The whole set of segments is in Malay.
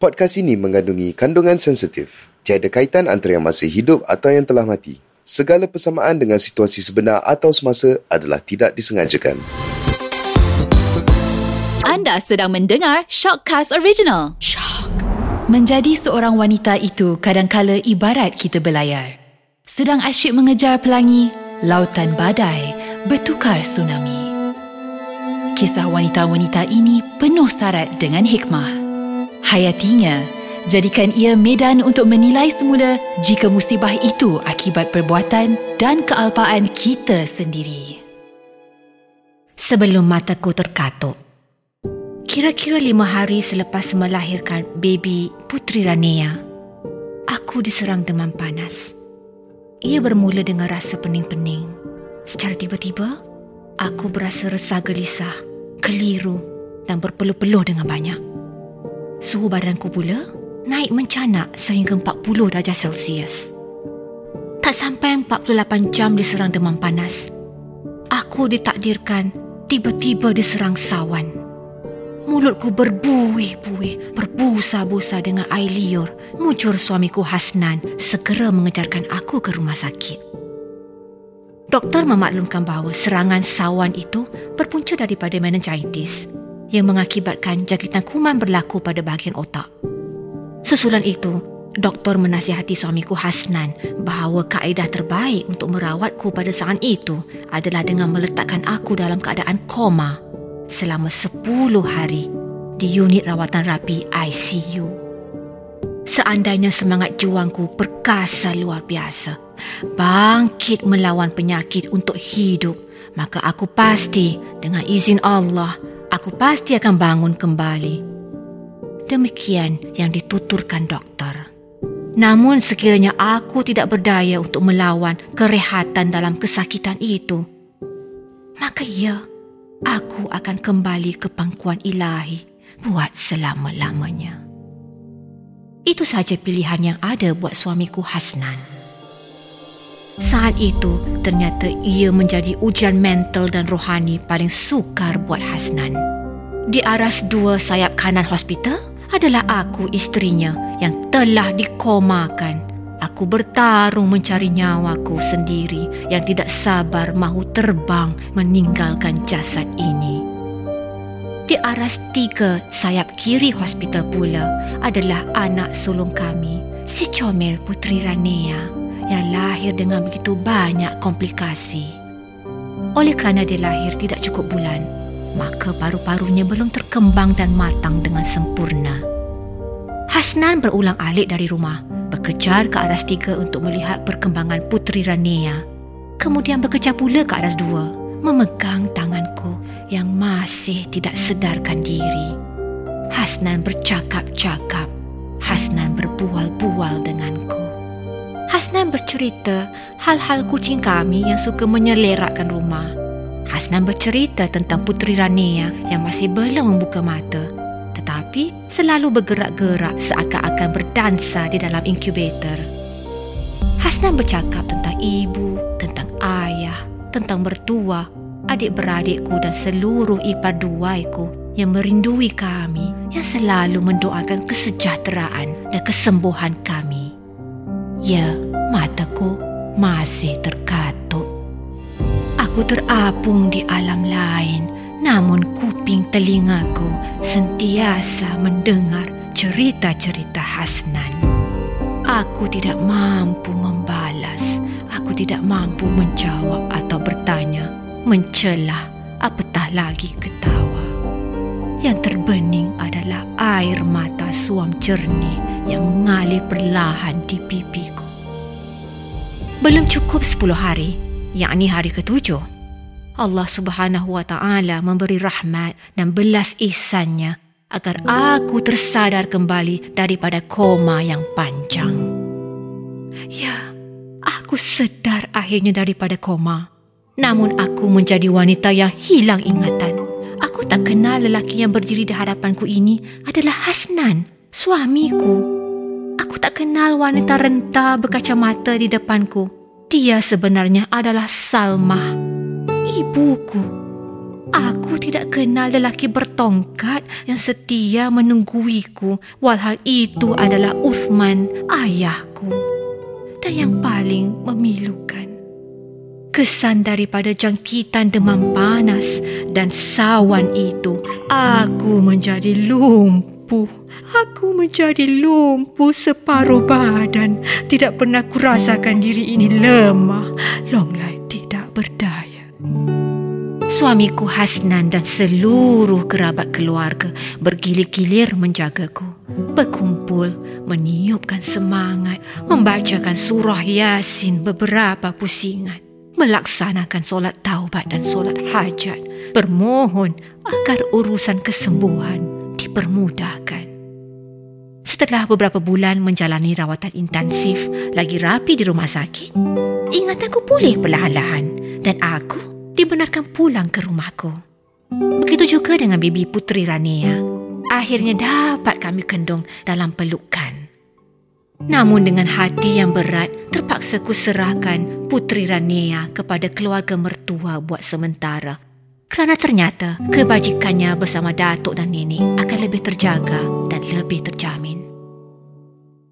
Podcast ini mengandungi kandungan sensitif. Tiada kaitan antara yang masih hidup atau yang telah mati. Segala persamaan dengan situasi sebenar atau semasa adalah tidak disengajakan. Anda sedang mendengar Shockcast Original. Shock. Menjadi seorang wanita itu kadangkala ibarat kita berlayar. Sedang asyik mengejar pelangi, lautan badai bertukar tsunami. Kisah wanita-wanita ini penuh syarat dengan hikmah. Hayatinya, jadikan ia medan untuk menilai semula jika musibah itu akibat perbuatan dan kealpaan kita sendiri. Sebelum mataku terkatuk, kira-kira 5 hari selepas melahirkan baby Puteri Rania, aku diserang demam panas. Ia bermula dengan rasa pening-pening. Secara tiba-tiba, aku berasa resah gelisah, keliru dan berpeluh-peluh dengan banyak. Suhu badanku pula naik mencanak sehingga 40 darjah Celsius. Tak sampai 48 jam diserang demam panas, aku ditakdirkan tiba-tiba diserang sawan. Mulutku berbuih-buih, berbusa-busa dengan air liur. Mujur suamiku Hasnan segera mengejarkan aku ke rumah sakit. Doktor memaklumkan bahawa serangan sawan itu berpunca daripada meningitis yang mengakibatkan jangkitan kuman berlaku pada bahagian otak. Susulan itu, doktor menasihati suamiku Hasnan bahawa kaedah terbaik untuk merawatku pada saat itu adalah dengan meletakkan aku dalam keadaan koma selama 10 hari di unit rawatan rapi ICU. Seandainya semangat juangku perkasa luar biasa, bangkit melawan penyakit untuk hidup, maka aku pasti, dengan izin Allah, aku pasti akan bangun kembali. Demikian yang dituturkan doktor. Namun sekiranya aku tidak berdaya untuk melawan kerehatan dalam kesakitan itu, maka ya, aku akan kembali ke pangkuan ilahi buat selama-lamanya. Itu saja pilihan yang ada buat suamiku Hasnan. Saat itu, ternyata ia menjadi ujian mental dan rohani paling sukar buat Hasnan. Di aras 2 sayap kanan hospital adalah aku isterinya yang telah dikomakan. Aku bertarung mencari nyawaku sendiri yang tidak sabar mahu terbang meninggalkan jasad ini. Di aras 3 sayap kiri hospital pula adalah anak sulung kami, si comel Puteri Rania, yang lahir dengan begitu banyak komplikasi. Oleh kerana dia lahir tidak cukup bulan, maka paru-parunya belum terkembang dan matang dengan sempurna. Hasnan berulang-alik dari rumah, berkejar ke aras 3 untuk melihat perkembangan Puteri Rania. Kemudian berkejar pula ke aras 2, memegang tanganku yang masih tidak sedarkan diri. Hasnan bercakap-cakap, Hasnan berbual-bual denganku. Hasnan bercerita hal-hal kucing kami yang suka menyelerakkan rumah. Hasnan bercerita tentang Puteri Rania yang masih belum membuka mata, tetapi selalu bergerak-gerak seakan-akan berdansa di dalam inkubator. Hasnan bercakap tentang ibu, tentang ayah, tentang mertua, adik-beradikku dan seluruh ipar duaiku yang merindui kami, yang selalu mendoakan kesejahteraan dan kesembuhan kami. Ya, mataku masih terkatuk. Aku terapung di alam lain, namun kuping telingaku sentiasa mendengar cerita-cerita Hasnan. Aku tidak mampu membalas, aku tidak mampu menjawab atau bertanya, mencelah, apatah lagi ketawa. Yang terbening adalah air mata suam jernih yang mengalir perlahan di pipiku. Belum cukup 10 hari, yakni hari ke-7, Allah Subhanahu Wa Taala memberi rahmat dan belas ihsannya agar aku tersadar kembali daripada koma yang panjang. Ya, aku sedar akhirnya daripada koma. Namun aku menjadi wanita yang hilang ingatan. Aku tak kenal lelaki yang berdiri di hadapanku ini adalah Hasnan, suamiku. Aku tak kenal wanita renta berkacamata di depanku. Dia sebenarnya adalah Salmah, ibuku. Aku tidak kenal lelaki bertongkat yang setia menungguiku, walhal itu adalah Uthman, ayahku. Dan yang paling memilukan, kesan daripada jangkitan demam panas dan sawan itu, aku menjadi lumpuh. Aku menjadi lumpuh separuh badan. Tidak pernah kurasakan diri ini lemah, longlai tidak berdaya. Suamiku Hasnan dan seluruh kerabat keluarga bergilir-gilir menjagaku, berkumpul, meniupkan semangat, membacakan surah Yasin beberapa pusingan, melaksanakan solat taubat dan solat hajat, bermohon agar urusan kesembuhan dipermudahkan. Setelah beberapa bulan menjalani rawatan intensif lagi rapi di rumah sakit, ingatanku pulih perlahan-lahan dan aku dibenarkan pulang ke rumahku. Begitu juga dengan baby Puteri Rania. Akhirnya dapat kami kendung dalam pelukan. Namun dengan hati yang berat, terpaksa ku serahkan Puteri Rania kepada keluarga mertua buat sementara, kerana ternyata kebajikannya bersama datuk dan nenek akan lebih terjaga dan lebih terjamin.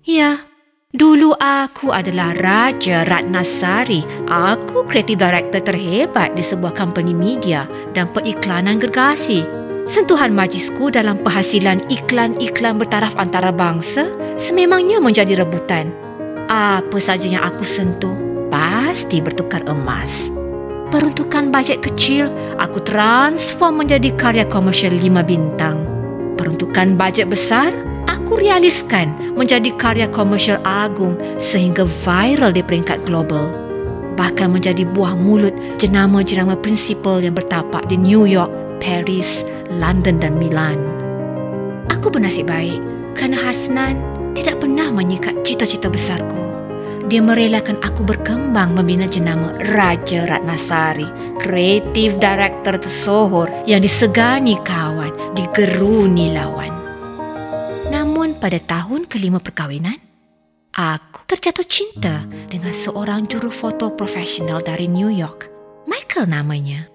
Ya, dulu aku adalah Raja Ratnasari. Aku kreatif director terhebat di sebuah company media dan periklanan gergasi. Sentuhan majlisku dalam penghasilan iklan-iklan bertaraf antarabangsa sememangnya menjadi rebutan. Apa saja yang aku sentuh pasti bertukar emas. Peruntukan bajet kecil aku transform menjadi karya komersial 5 bintang. Peruntukan bajet besar aku realiskan menjadi karya komersial agung sehingga viral di peringkat global. Bahkan menjadi buah mulut jenama-jenama prinsipal yang bertapak di New York, Paris, London dan Milan. Aku bernasib baik kerana Hasnan tidak pernah menyikat cita-cita besarku. Dia merelakan aku berkembang membina jenama Raja Ratnasari, kreatif director tersohor yang disegani kawan, digeruni lawan. Namun pada tahun kelima perkahwinan, aku terjatuh cinta dengan seorang juru foto profesional dari New York, Michael namanya.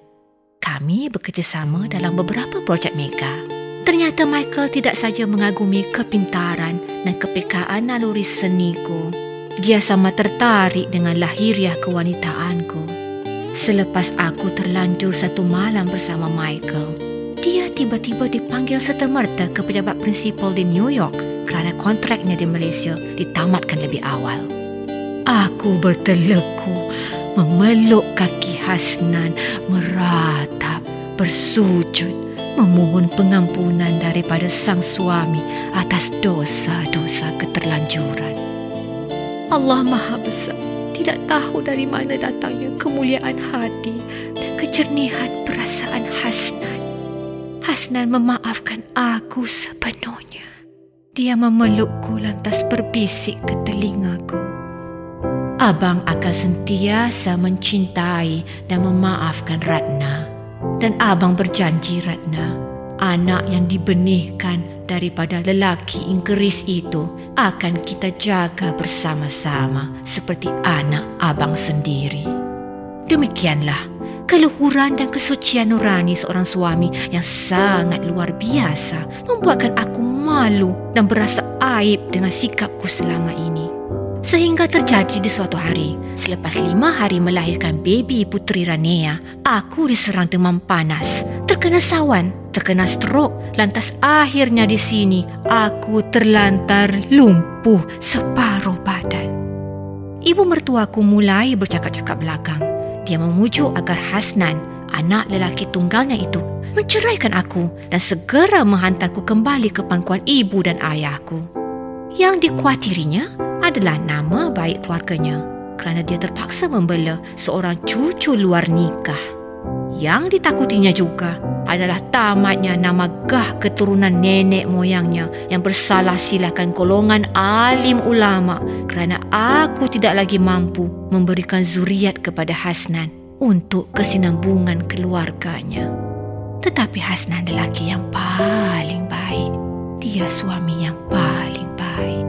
Kami bekerjasama dalam beberapa projek mega. Ternyata Michael tidak saja mengagumi kepintaran dan kepekaan naluri seniku, dia sama tertarik dengan lahiriah kewanitaanku. Selepas aku terlanjur satu malam bersama Michael, dia tiba-tiba dipanggil serta-merta ke pejabat prinsipal di New York kerana kontraknya di Malaysia ditamatkan lebih awal. Aku berteleku, memeluk kaki Hasnan, meratap, bersujud, memohon pengampunan daripada sang suami atas dosa-dosa keterlanjuran. Allah Maha Besar tidak tahu dari mana datangnya kemuliaan hati dan kejernihan perasaan Hasnan. Hasnan memaafkan aku sepenuhnya. Dia memelukku lantas berbisik ke telingaku, "Abang akan sentiasa mencintai dan memaafkan Ratna. Dan abang berjanji Ratna, anak yang dibenihkan daripada lelaki Inggeris itu akan kita jaga bersama-sama seperti anak abang sendiri." Demikianlah keluhuran dan kesucian nurani seorang suami yang sangat luar biasa membuatkan aku malu dan berasa aib dengan sikapku selama ini. Sehingga terjadi di suatu hari, selepas 5 hari melahirkan baby Puteri Rania, aku diserang demam panas, terkena sawan, terkena strok, lantas akhirnya di sini aku terlantar lumpuh separuh badan. Ibu mertuaku mulai bercakap-cakap belakang. Dia memujuk agar Hasnan, anak lelaki tunggalnya itu, menceraikan aku dan segera menghantarku kembali ke pangkuan ibu dan ayahku. Yang dikhawatirinya adalah nama baik keluarganya kerana dia terpaksa membela seorang cucu luar nikah. Yang ditakutinya juga adalah tamatnya nama gah keturunan nenek moyangnya yang bersalah silakan golongan alim ulama kerana aku tidak lagi mampu memberikan zuriat kepada Hasnan untuk kesinambungan keluarganya. Tetapi Hasnan lelaki yang paling baik. Dia suami yang paling baik.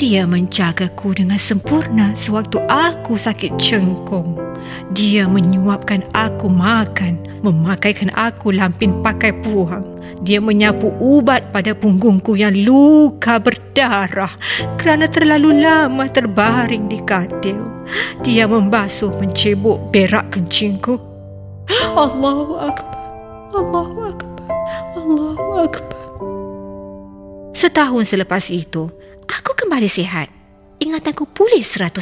Dia menjagaku dengan sempurna sewaktu aku sakit cengkung. Dia menyuapkan aku makan, memakaikan aku lampin pakai puang. Dia menyapu ubat pada punggungku yang luka berdarah kerana terlalu lama terbaring di katil. Dia membasuh mencebuk berak kencingku. Allahu Akbar, Allahu Akbar, Allahu Akbar. Setahun selepas itu, aku kembali sihat. Ingatanku pulih 100%.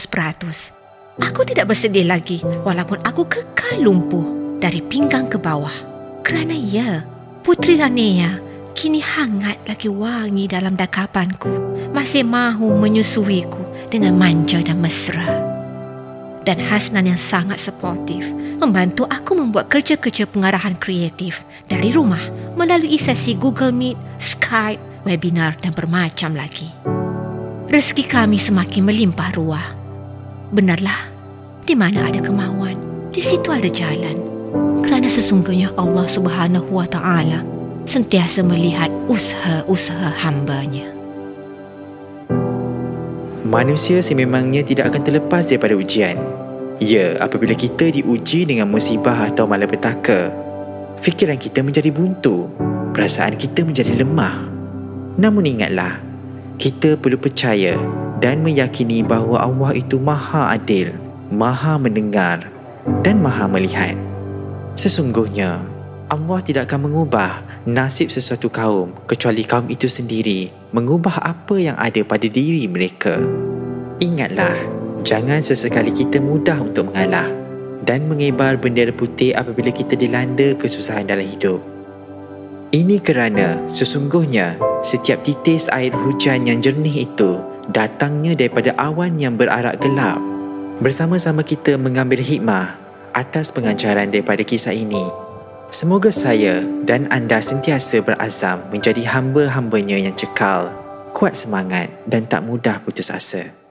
Aku tidak bersedih lagi walaupun aku kekal lumpuh dari pinggang ke bawah. Kerana ya, Puteri Rania kini hangat lagi wangi dalam dakapanku, masih mahu menyusuiku dengan manja dan mesra. Dan Hasnan yang sangat suportif membantu aku membuat kerja-kerja pengarahan kreatif dari rumah melalui sesi Google Meet, Skype, webinar dan bermacam lagi. Rezeki kami semakin melimpah ruah. Benarlah, di mana ada kemauan, di situ ada jalan. Kerana sesungguhnya Allah SWT sentiasa melihat usaha-usaha hambanya. Manusia sememangnya tidak akan terlepas daripada ujian. Ya, apabila kita diuji dengan musibah atau malapetaka, fikiran kita menjadi buntu, perasaan kita menjadi lemah. Namun ingatlah, kita perlu percaya dan meyakini bahawa Allah itu maha adil, maha mendengar dan maha melihat. Sesungguhnya, Allah tidak akan mengubah nasib sesuatu kaum kecuali kaum itu sendiri mengubah apa yang ada pada diri mereka. Ingatlah, jangan sesekali kita mudah untuk mengalah dan mengibar bendera putih apabila kita dilanda kesusahan dalam hidup. Ini kerana sesungguhnya setiap titis air hujan yang jernih itu datangnya daripada awan yang berarak gelap. Bersama-sama kita mengambil hikmah atas pengajaran daripada kisah ini. Semoga saya dan anda sentiasa berazam menjadi hamba-hambanya yang cekal, kuat semangat dan tak mudah putus asa.